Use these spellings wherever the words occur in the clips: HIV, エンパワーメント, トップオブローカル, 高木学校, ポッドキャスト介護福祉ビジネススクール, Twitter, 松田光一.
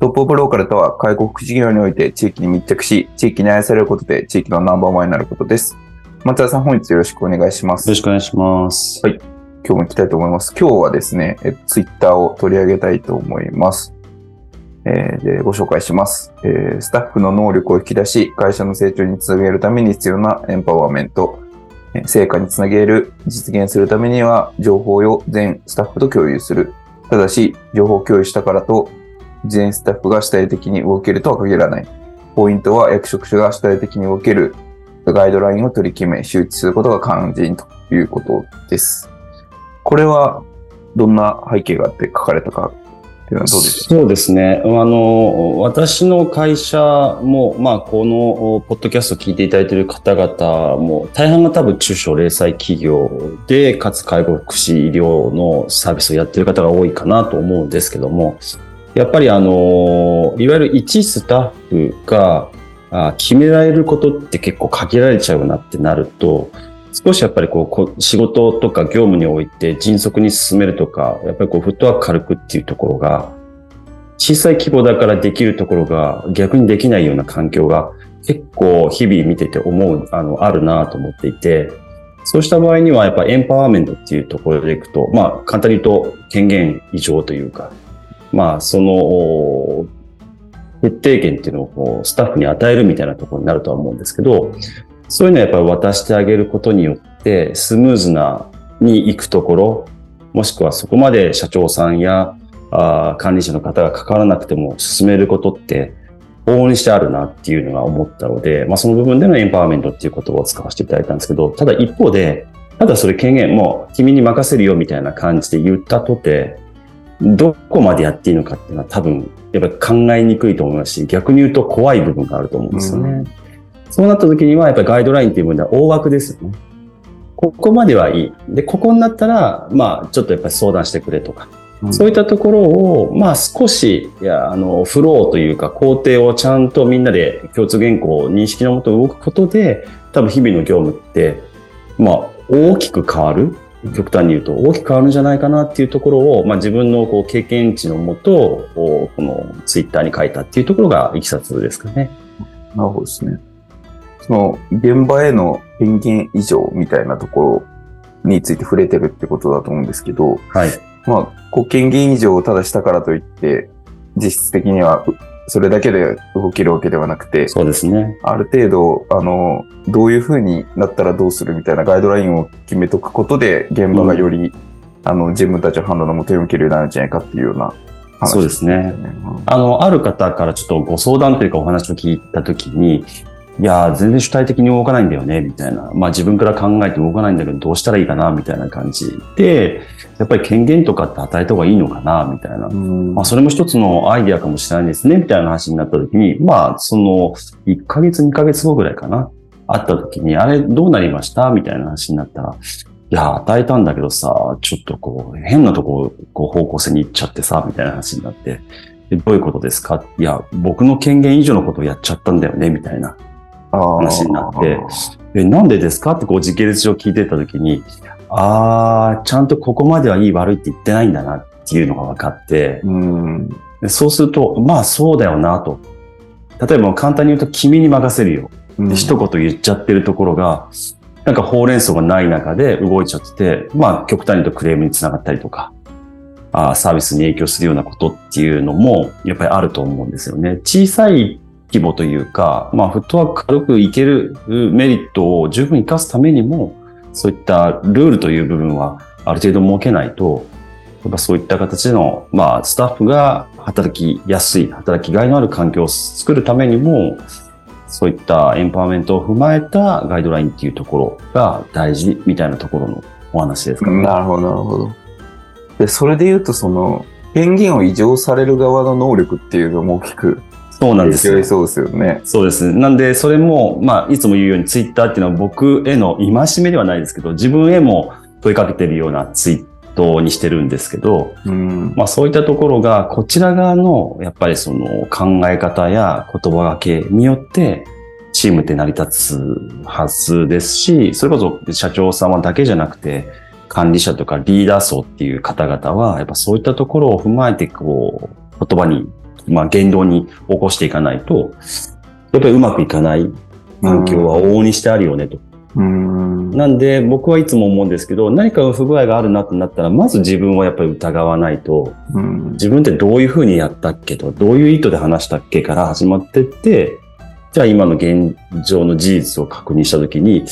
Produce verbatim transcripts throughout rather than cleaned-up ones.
トップオブローカルとは、介護福祉事業において地域に密着し、地域に愛されることで地域のナンバーワンになることです。松田さん、本日よろしくお願いします。よろしくお願いします。はい、今日も行きたいと思います。今日はですね、えツイッターを取り上げたいと思います。えー、でご紹介します。えー、スタッフの能力を引き出し、会社の成長につなげるために必要なエンパワーメント、成果につなげる、実現するためには情報を全スタッフと共有する。ただし、情報共有したからと全スタッフが主体的に動けるとは限らない。ポイントは役職種が主体的に動けるガイドラインを取り決め、周知することが肝心ということです。これはどんな背景があって書かれたかっていうのはどうですか？そうですね、あの私の会社も、まあ、このポッドキャストを聞いていただいている方々も大半が多分中小零細企業で、かつ介護福祉医療のサービスをやっている方が多いかなと思うんですけども、やっぱりあのいわゆる一スタッフが決められることって結構限られちゃうなってなると、少しやっぱりこう仕事とか業務において迅速に進めるとか、やっぱりこうフットワーク軽くっていうところが、小さい規模だからできるところが逆にできないような環境が結構日々見てて思う、あのあるなと思っていて、そうした場合にはやっぱエンパワーメントっていうところでいくと、まあ簡単に言うと権限移譲というか、まあその決定権っていうのをスタッフに与えるみたいなところになるとは思うんですけど、そういうのはやっぱり渡してあげることによってスムーズなに行くところ、もしくはそこまで社長さんやあ管理者の方が関わらなくても進めることって往々にしてあるなっていうのが思ったので、まあその部分でのエンパワーメントっていう言葉を使わせていただいたんですけど、ただ一方で、ただそれ権限もう君に任せるよみたいな感じで言ったとて、どこまでやっていいのかっていうのは多分やっぱり考えにくいと思いますし、逆に言うと怖い部分があると思うんですよね。うん、そうなった時にはやっぱりガイドラインっていうものは大枠ですよね。ここまではいい。で、ここになったらまあちょっとやっぱり相談してくれとか、うん、そういったところをまあ少しいやあのフローというか工程をちゃんとみんなで共通原稿認識のもと動くことで、多分日々の業務ってまあ大きく変わる。極端に言うと大きく変わるんじゃないかなっていうところを、まあ、自分のこう経験値のもとこのツイッターに書いたっていうところがいきさつですかね。なるほどですね。その現場への権限移譲みたいなところについて触れてるってことだと思うんですけど、はい、まあこう権限移譲をただしたからといって実質的にはそれだけで動けるわけではなくて、そうですね、ある程度あのどういう風になったらどうするみたいなガイドラインを決めとくことで、現場がより、うん、あの自分たちの判断のもとに向けるようになるんじゃないかっていうような話、ね、そうですね、うん、あのある方からちょっとご相談というかお話を聞いたときに、いや全然主体的に動かないんだよねみたいな、まあ自分から考えて動かないんだけどどうしたらいいかなみたいな感じで、やっぱり権限とかって与えた方がいいのかなみたいな、まあ、それも一つのアイデアかもしれないですねみたいな話になった時に、まあそのいっかげつにかげつごぐらいかな、あった時にあれどうなりましたみたいな話になったら、いや与えたんだけどさ、ちょっとこう変なとここう方向性に行っちゃってさみたいな話になって、どういうことですか、いや僕の権限以上のことをやっちゃったんだよねみたいな話になって、えなんでですかってこう時系列上聞いてた時に、ああちゃんとここまではいい悪いって言ってないんだなっていうのが分かって、うん、そうするとまあそうだよなと、例えば簡単に言うと君に任せるよって一言言っちゃってるところが、うん、なんかほうれん草がない中で動いちゃってて、まあ極端に言うとクレームにつながったりとか、あーサービスに影響するようなことっていうのもやっぱりあると思うんですよね。小さい規模というか、まあ、フットワーク軽くいけるメリットを十分活かすためにも、そういったルールという部分はある程度設けないと、やっぱそういった形の、まあ、スタッフが働きやすい、働きがいのある環境を作るためにも、そういったエンパワーメントを踏まえたガイドラインっていうところが大事みたいなところのお話ですかね。なるほど、なるほど。で、それで言うと、その、権限を移譲される側の能力っていうのも大きく、そうなんですよ。そうですよね。そうです。なんで、それも、まあ、いつも言うように、ツイッターっていうのは僕への戒めではないですけど、自分へも問いかけてるようなツイートにしてるんですけど、うん、まあ、そういったところが、こちら側の、やっぱりその考え方や言葉がけによって、チームって成り立つはずですし、それこそ社長様だけじゃなくて、管理者とかリーダー層っていう方々は、やっぱそういったところを踏まえて、こう、言葉に、まあ、言動に起こしていかないと、やっぱりうまくいかない環境は往々にしてあるよねと。うん。なんで僕はいつも思うんですけど、何か不具合があるなってなったら、まず自分をやっぱり疑わないと、うん、自分ってどういうふうにやったっけと、どういう意図で話したっけから始まってって、じゃあ今の現状の事実を確認したときに、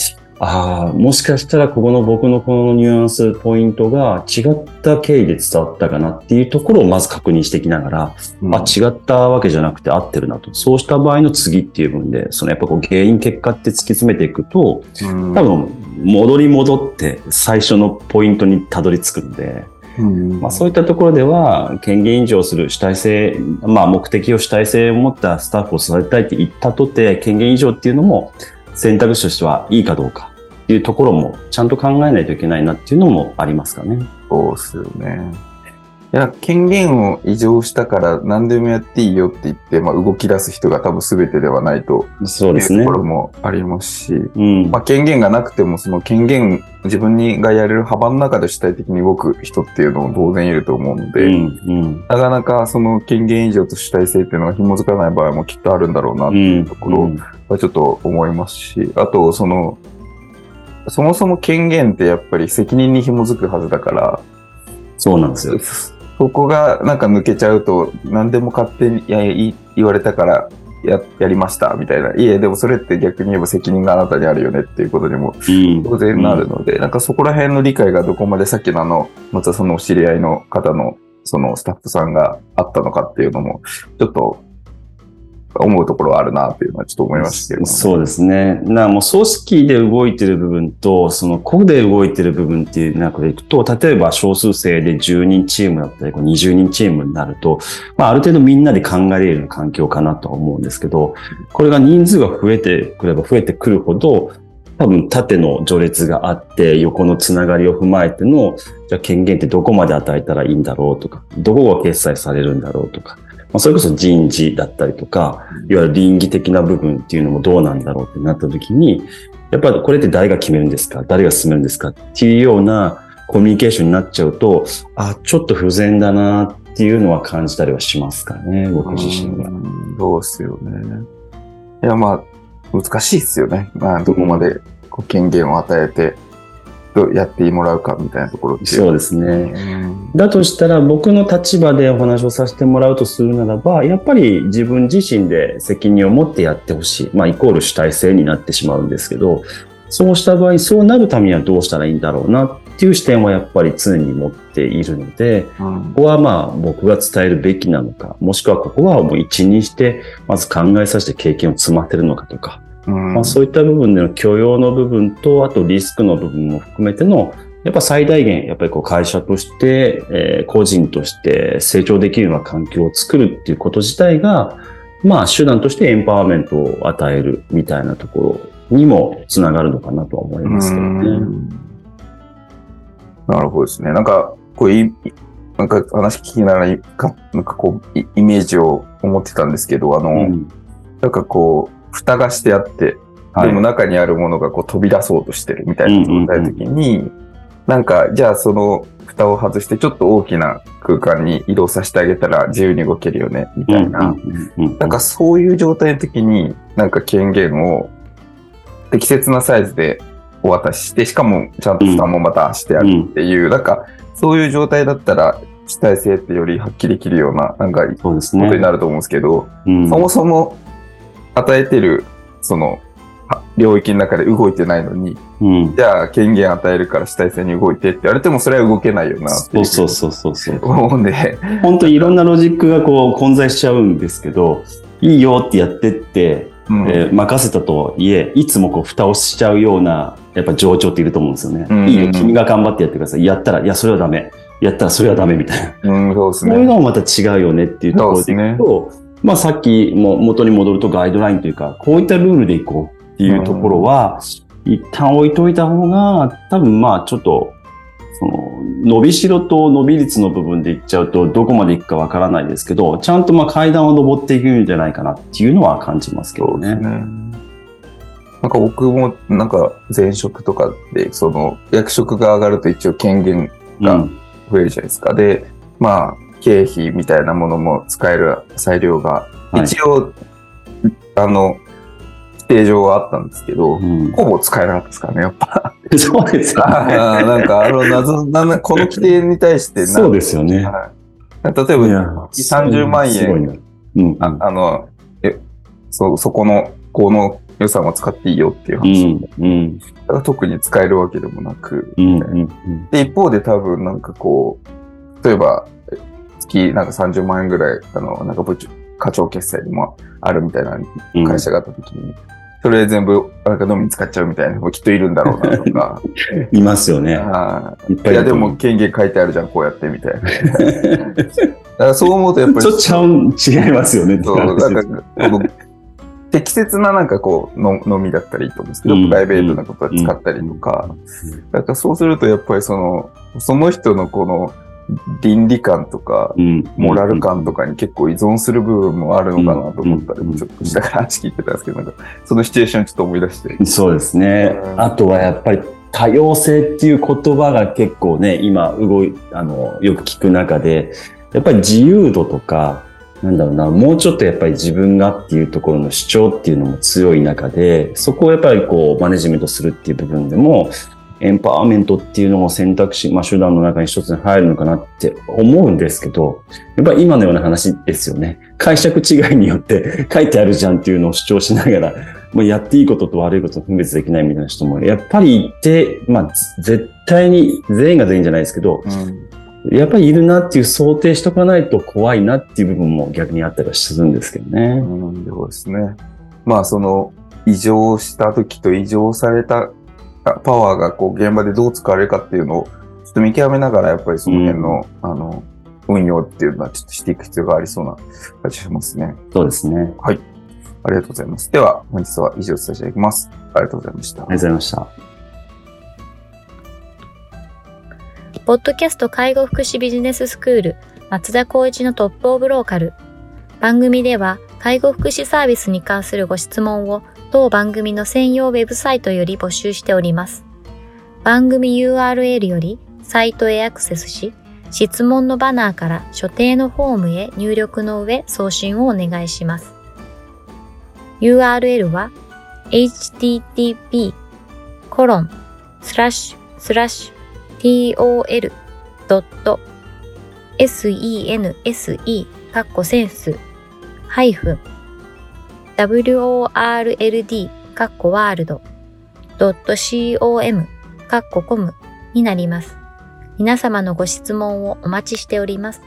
ああ、もしかしたらここの僕のこのニュアンス、ポイントが違った経緯で伝わったかなっていうところをまず確認していきながら、うん、あ、違ったわけじゃなくて合ってるなと。そうした場合の次っていう部分で、そのやっぱこう原因結果って突き詰めていくと、うん、多分戻り戻って最初のポイントにたどり着くんで、うんまあ、そういったところでは権限移譲する主体性、まあ目的を主体性を持ったスタッフを育てたいって言ったとて、権限移譲っていうのも選択肢としてはいいかどうか。いうところもちゃんと考えないといけないなっていうのもありますかね。そうですよね。いや、権限を移譲したから何でもやっていいよって言って、まあ、動き出す人が多分全てではないとそうですね。いうところもありますし、うんまあ、権限がなくてもその権限自分がやれる幅の中で主体的に動く人っていうのも当然いると思うので、うんうん、なかなかその権限移譲と主体性っていうのが紐づかない場合もきっとあるんだろうなっていうところはちょっと思いますし、うんうん、あとそのそもそも権限ってやっぱり責任に紐づくはずだから、そうなんですよ。そこがなんか抜けちゃうと、何でも勝手にいやい言われたから や, やりましたみたいな、いえでもそれって逆に言えば責任があなたにあるよねっていうことにも当然なるので、うん、なんかそこら辺の理解がどこまでさっきのあの松田さんのお知り合いの方のそのスタッフさんがあったのかっていうのもちょっと。思うところはあるなというのはちょっと思いますけど、ね、そうですね。なもう組織で動いている部分とその個で動いている部分っていう中でいくと、例えば少数生でじゅうにんチームだったりにじゅうにんチームになると、まあ、ある程度みんなで考えられる環境かなとは思うんですけど、これが人数が増えてくれば増えてくるほど多分縦の序列があって横のつながりを踏まえてのじゃあ権限ってどこまで与えたらいいんだろうとか、どこが決裁されるんだろうとか、まあ、それこそ人事だったりとか、いわゆる倫理的な部分っていうのもどうなんだろうってなった時に、やっぱりこれって誰が決めるんですか、誰が進めるんですかっていうようなコミュニケーションになっちゃうと、あ、ちょっと不全だなっていうのは感じたりはしますからね、僕自身が。そうですよね。いや、まあ、難しいですよね。まあ、どこまでこう権限を与えて、やってもらうかみたいなところっていう。そうですね。だとしたら僕の立場でお話をさせてもらうとするならば、やっぱり自分自身で責任を持ってやってほしい。まあイコール主体性になってしまうんですけど、そうした場合、そうなるためにはどうしたらいいんだろうなっていう視点はやっぱり常に持っているので、うん、ここはまあ僕が伝えるべきなのか、もしくはここはもう一任してまず考えさせて経験を積ませるのかとか。うんまあ、そういった部分での許容の部分と、あとリスクの部分も含めての、やっぱ最大限、やっぱりこう会社として、えー、個人として成長できるような環境を作るっていうこと自体が、まあ手段としてエンパワーメントを与えるみたいなところにもつながるのかなとは思いますけどね。なるほどですね。なんか、こういう、なんか話聞きながら、なんかこう、イメージを思ってたんですけど、あの、うん、なんかこう、蓋がしてあって、でも中にあるものがこう飛び出そうとしてるみたいな状態の時に、うんうんうん、なんか、じゃあその蓋を外してちょっと大きな空間に移動させてあげたら自由に動けるよね、みたいな。うんうんうんうん、なんかそういう状態の時に、なんか権限を適切なサイズでお渡しして、しかもちゃんと蓋もまたしてあるっていう、うんうん、なんかそういう状態だったら、主体性ってより発揮できるような、なんかことになると思うんですけど、そもそも与えてるその領域の中で動いてないのに、うん、じゃあ権限与えるから主体性に動いてって言われてもそれは動けないよなっていうそうそうそうそう思うんで、本当にいろんなロジックがこう混在しちゃうんですけど、いいよってやってって、うんえー、任せたとはいえいつもこう蓋をしちゃうようなやっぱ情緒っていると思うんですよね、うんうん、いいよ君が頑張ってやってください、やったらいやそれはダメ、やったらそれはダメみたいな、うん、そうですね、そういうのもまた違うよねっていうところでいくと、ね、まあ、さっきも元に戻るとガイドラインというかこういったルールでいこうっていうところは、うん、一旦置いといた方が多分まあちょっとその伸びしろと伸び率の部分でいっちゃうとどこまでいくかわからないですけど、ちゃんとまあ階段を上っていくんじゃないかなっていうのは感じますけどね。なんか僕もなんか前職とかでその役職が上がると一応権限が増えるじゃないですか、うん、でまあ経費みたいなものも使える裁量が一応、はい、あの規定上はあったんですけど、うん、ほぼ使えなかったですからねやっぱそうですよねなんかあの謎なこの規定に対してそうですよね、はい、例えばさんじゅうまんえん、うん、あ, あのえ そ, そこのこの予算を使っていいよっていう話で、うんうん、だから特に使えるわけでもなく、うんうんうん、で一方で多分なんかこう例えば月なんかさんじゅうまんえんぐらいあのなんか部長課長決済でもあるみたいな会社があった時に、うん、それ全部なんか飲みに使っちゃうみたいな人もきっといるんだろうなとかいますよね。あいっぱいいやでも権限書いてあるじゃんこうやってみたいなだからそう思うとやっぱりちょっと違いますよね。そうなんか適切ななんかこうの飲みだったらいいと思うんですけど、うん、プライベートなことは使ったりとか、うん、なんかそうするとやっぱりそのその人のこの倫理観とか、うん、モラル観とかに結構依存する部分もあるのかなと思ったり、うん、ちょっと下から話聞いてたんですけど、なんかそのシチュエーションちょっと思い出して。そうですね。あとはやっぱり多様性っていう言葉が結構ね、今動い、あの、よく聞く中で、やっぱり自由度とか、なんだろうな、もうちょっとやっぱり自分がっていうところの主張っていうのも強い中で、そこをやっぱりこうマネジメントするっていう部分でも、エンパワーメントっていうのも選択肢、まあ手段の中に一つに入るのかなって思うんですけど、やっぱり今のような話ですよね。解釈違いによって書いてあるじゃんっていうのを主張しながら、もうやっていいことと悪いことを分別できないみたいな人も、やっぱりいて、まあ絶対に全員が全員じゃないですけど、うん、やっぱりいるなっていう想定しとかないと怖いなっていう部分も逆にあったりはするんですけどね。うん、そうですね。まあその、異常した時と異常されたパワーがこう現場でどう使われるかっていうのをちょっと見極めながらやっぱりその辺の、うん、あの運用っていうのはちょっとしていく必要がありそうな感じしますね。そうですね。はい。ありがとうございます。では本日は以上お伝えしていきます。ありがとうございました。ありがとうございました。ポッドキャスト介護福祉ビジネススクール松田光一のトップオブローカル。番組では介護福祉サービスに関するご質問を当番組の専用ウェブサイトより募集しております。番組 ユーアールエル よりサイトへアクセスし、質問のバナーから所定のフォームへ入力の上送信をお願いします。ユーアールエル は エイチティーティーピーコロンスラッシュスラッシュトル スラッシュ ワールド ドット コム になります。皆様のご質問をお待ちしております。